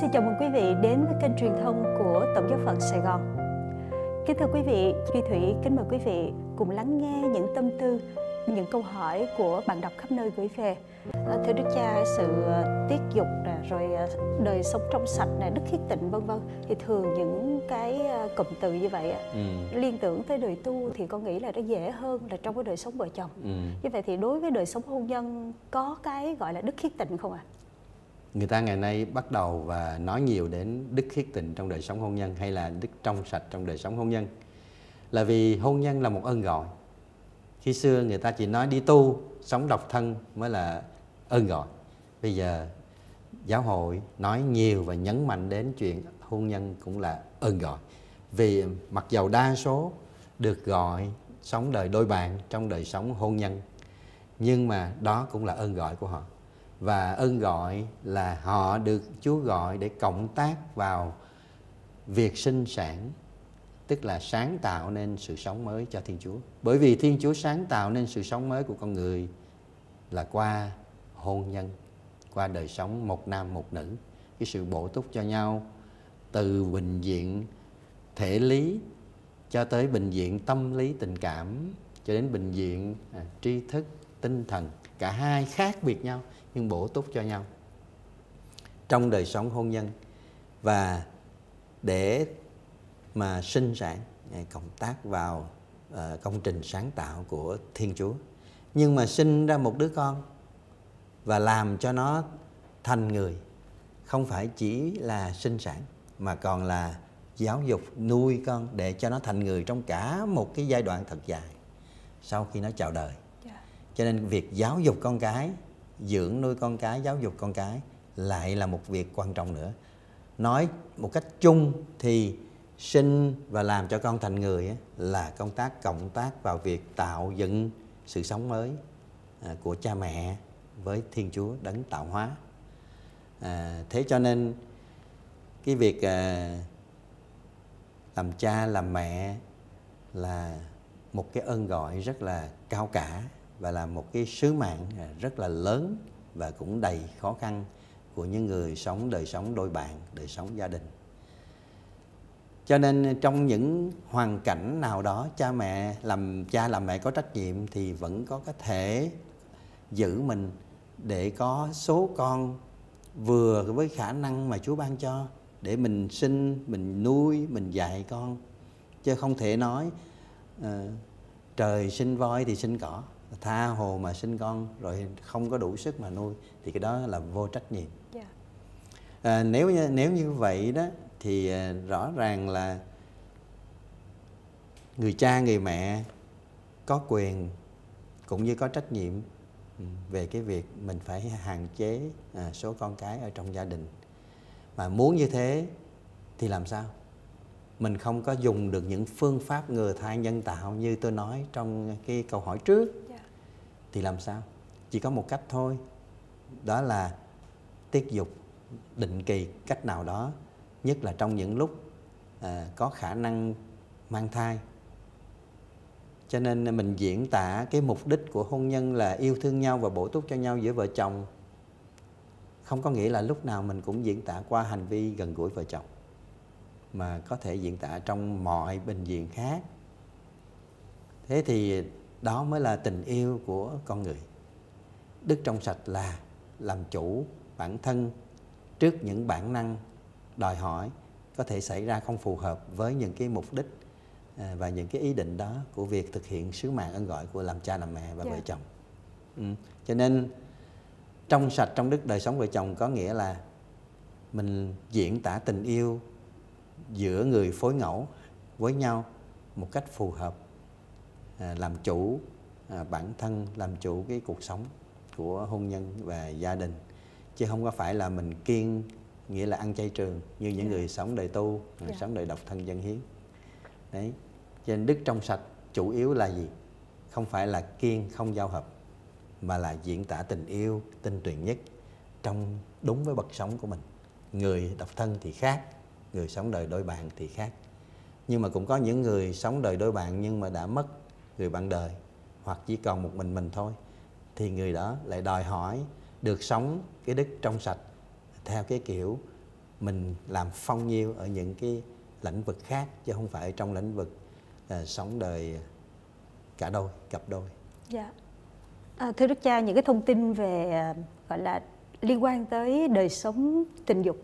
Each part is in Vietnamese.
Xin chào mừng quý vị đến với kênh truyền thông của Tổng giáo phận Sài Gòn. Kính thưa quý vị, Vy Thủy kính mời quý vị cùng lắng nghe những tâm tư, những câu hỏi của bạn đọc khắp nơi gửi về. Thưa Đức Cha, sự tiết dục rồi đời sống trong sạch này, đức khiết tịnh vân vân, thì thường những cái cụm từ như vậy liên tưởng tới đời tu thì con nghĩ là nó dễ hơn là trong cái đời sống vợ chồng. Như vậy thì đối với đời sống hôn nhân có cái gọi là đức khiết tịnh không ạ? Người ta ngày nay bắt đầu và nói nhiều đến đức khiết tịnh trong đời sống hôn nhân hay là đức trong sạch trong đời sống hôn nhân, là vì hôn nhân là một ơn gọi. Khi xưa người ta chỉ nói đi tu, sống độc thân mới là ơn gọi. Bây giờ giáo hội nói nhiều và nhấn mạnh đến chuyện hôn nhân cũng là ơn gọi. Vì mặc dầu đa số được gọi sống đời đôi bạn trong đời sống hôn nhân, nhưng mà đó cũng là ơn gọi của họ. Và ơn gọi là họ được Chúa gọi để cộng tác vào việc sinh sản, tức là sáng tạo nên sự sống mới cho Thiên Chúa. Bởi vì Thiên Chúa sáng tạo nên sự sống mới của con người là qua hôn nhân, qua đời sống một nam một nữ, cái sự bổ túc cho nhau từ bình diện thể lý cho tới bình diện tâm lý tình cảm, cho đến bình diện tri thức, tinh thần. Cả hai khác biệt nhau nhưng bổ túc cho nhau trong đời sống hôn nhân. Và để mà sinh sản, cộng tác vào công trình sáng tạo của Thiên Chúa. Nhưng mà sinh ra một đứa con và làm cho nó thành người không phải chỉ là sinh sản, mà còn là giáo dục nuôi con để cho nó thành người trong cả một cái giai đoạn thật dài sau khi nó chào đời. Cho nên việc giáo dục con cái, dưỡng nuôi con cái, giáo dục con cái lại là một việc quan trọng nữa. Nói một cách chung thì sinh và làm cho con thành người là công tác cộng tác vào việc tạo dựng sự sống mới của cha mẹ với Thiên Chúa Đấng Tạo Hóa. Thế cho nên cái việc làm cha làm mẹ là một cái ơn gọi rất là cao cả và là một cái sứ mạng rất là lớn và cũng đầy khó khăn của những người sống đời sống đôi bạn, đời sống gia đình. Cho nên trong những hoàn cảnh nào đó, cha làm mẹ có trách nhiệm thì vẫn có thể giữ mình để có số con vừa với khả năng mà Chúa ban cho để mình sinh, mình nuôi, mình dạy con. Chứ không thể nói trời sinh voi thì sinh cỏ, tha hồ mà sinh con rồi không có đủ sức mà nuôi, thì cái đó là vô trách nhiệm. Nếu như vậy đó thì rõ ràng là người cha, người mẹ có quyền cũng như có trách nhiệm về cái việc mình phải hạn chế số con cái ở trong gia đình. Mà muốn như thế thì làm sao? Mình không có dùng được những phương pháp ngừa thai nhân tạo như tôi nói trong cái câu hỏi trước thì làm sao? Chỉ có một cách thôi, đó là tiết dục định kỳ cách nào đó, nhất là trong những lúc có khả năng mang thai. Cho nên mình diễn tả cái mục đích của hôn nhân là yêu thương nhau và bổ túc cho nhau giữa vợ chồng, không có nghĩa là lúc nào mình cũng diễn tả qua hành vi gần gũi vợ chồng, mà có thể diễn tả trong mọi bình diện khác. Thế thì đó mới là tình yêu của con người. Đức trong sạch là làm chủ bản thân trước những bản năng đòi hỏi có thể xảy ra không phù hợp với những cái mục đích và những cái ý định đó của việc thực hiện sứ mạng ơn gọi của làm cha làm mẹ và vợ chồng. Cho nên trong sạch trong đức đời sống vợ chồng có nghĩa là mình diễn tả tình yêu giữa người phối ngẫu với nhau một cách phù hợp, làm chủ bản thân, làm chủ cái cuộc sống của hôn nhân và gia đình, chứ không có phải là mình kiêng, nghĩa là ăn chay trường như những người sống đời tu, sống đời độc thân dân hiến. Đấy, cho nên đức trong sạch chủ yếu là gì? Không phải là kiêng không giao hợp, mà là diễn tả tình yêu tinh tuyền nhất trong đúng với bậc sống của mình. Người độc thân thì khác, người sống đời đôi bạn thì khác. Nhưng mà cũng có những người sống đời đôi bạn nhưng mà đã mất người bạn đời, hoặc chỉ còn một mình thôi, thì người đó lại đòi hỏi được sống cái đức trong sạch theo cái kiểu mình làm phong nhiêu ở những cái lĩnh vực khác, chứ không phải trong lĩnh vực sống đời cả đôi, cặp đôi. Dạ. Thưa Đức Cha, những cái thông tin về gọi là liên quan tới đời sống tình dục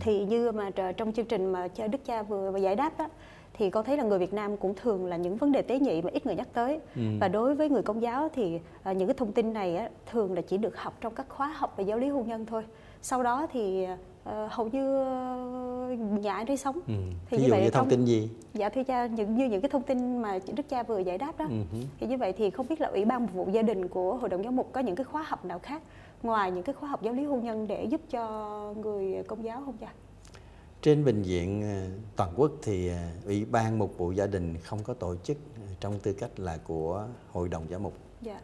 thì như mà trong chương trình mà Đức Cha vừa giải đáp đó, thì con thấy là người Việt Nam cũng thường là những vấn đề tế nhị mà ít người nhắc tới. Và đối với người Công giáo thì những cái thông tin này á, thường là chỉ được học trong các khóa học về giáo lý hôn nhân thôi. Sau đó thì hầu như nhà ai đấy sống. Thì ví dụ như vậy, thông tin gì? Dạ thưa Cha, như những cái thông tin mà Đức Cha vừa giải đáp đó. Thì như vậy thì không biết là Ủy ban Phục Vụ Gia đình của Hội đồng Giám Mục có những cái khóa học nào khác ngoài những cái khóa học giáo lý hôn nhân để giúp cho người Công giáo không Cha? Trên bệnh viện toàn quốc thì Ủy ban Phục Vụ Gia đình không có tổ chức trong tư cách là của Hội đồng Giám Mục. Dạ.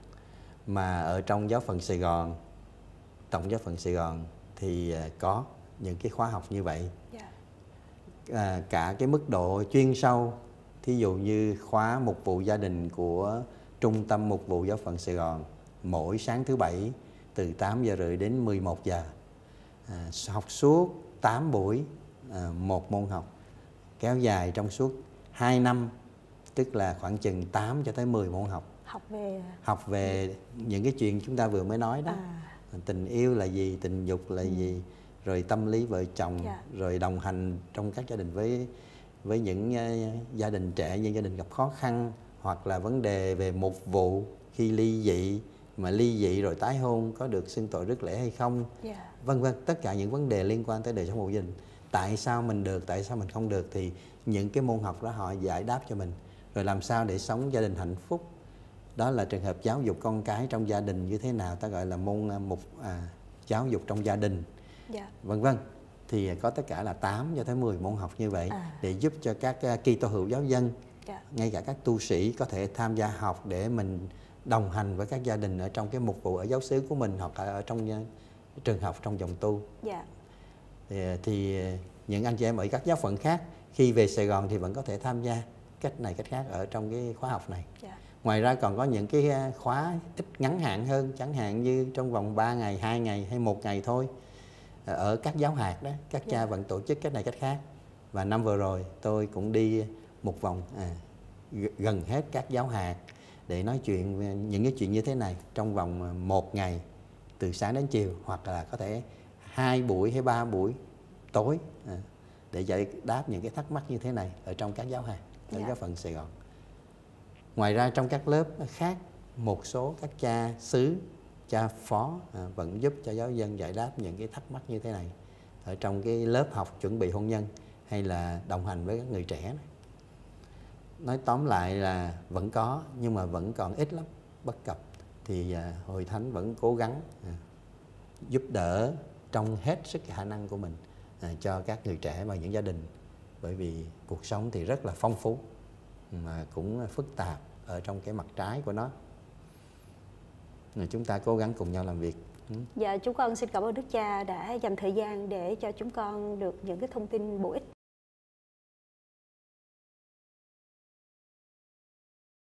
Mà ở trong giáo phận Sài Gòn, Tổng giáo phận Sài Gòn thì có những cái khóa học như vậy. Dạ. Cả cái mức độ chuyên sâu, thí dụ như khóa mục vụ gia đình của Trung tâm Mục vụ Giáo phận Sài Gòn mỗi sáng thứ Bảy từ 8h30 đến 11 giờ. Học suốt 8 buổi, một môn học, kéo dài trong suốt 2 năm, tức là khoảng chừng 8 cho tới 10 môn học. Học về những cái chuyện chúng ta vừa mới nói đó. Tình yêu là gì, tình dục là gì, rồi tâm lý vợ chồng, rồi đồng hành trong các gia đình với những gia đình trẻ, những gia đình gặp khó khăn, hoặc là vấn đề về mục vụ khi ly dị, mà ly dị rồi tái hôn có được xưng tội rước lễ hay không, vân vân. Tất cả những vấn đề liên quan tới đời sống hộ gia đình, tại sao mình được, tại sao mình không được, thì những cái môn học đó họ giải đáp cho mình. Rồi làm sao để sống gia đình hạnh phúc, đó là trường hợp giáo dục con cái trong gia đình như thế nào, ta gọi là môn giáo dục trong gia đình, vân vân. Thì có tất cả là 8 cho tới 10 môn học như vậy để giúp cho các Kitô hữu giáo dân, ngay cả các tu sĩ có thể tham gia học để mình đồng hành với các gia đình ở trong cái mục vụ ở giáo xứ của mình, hoặc ở trong trường học, trong dòng tu. Thì những anh chị em ở các giáo phận khác khi về Sài Gòn thì vẫn có thể tham gia cách này cách khác ở trong cái khóa học này. Ngoài ra còn có những cái khóa ít ngắn hạn hơn, chẳng hạn như trong vòng 3 ngày, 2 ngày hay 1 ngày thôi. Ở các giáo hạt đó, các cha vẫn tổ chức cách này cách khác. Và năm vừa rồi tôi cũng đi một vòng gần hết các giáo hạt để nói chuyện những cái chuyện như thế này trong vòng 1 ngày từ sáng đến chiều, hoặc là có thể 2 buổi hay 3 buổi tối để giải đáp những cái thắc mắc như thế này ở trong các giáo hạt, ở giáo phận Sài Gòn. Ngoài ra trong các lớp khác, một số các cha xứ, cha phó vẫn giúp cho giáo dân giải đáp những cái thắc mắc như thế này ở trong cái lớp học chuẩn bị hôn nhân hay là đồng hành với các người trẻ này. Nói tóm lại là vẫn có, nhưng mà vẫn còn ít lắm, bất cập. Thì Hội Thánh vẫn cố gắng giúp đỡ trong hết sức khả năng của mình cho các người trẻ và những gia đình. Bởi vì cuộc sống thì rất là phong phú, mà cũng phức tạp ở trong cái mặt trái của nó. Chúng ta cố gắng cùng nhau làm việc. Dạ, chúng con xin cảm ơn Đức Cha đã dành thời gian để cho chúng con được những cái thông tin bổ ích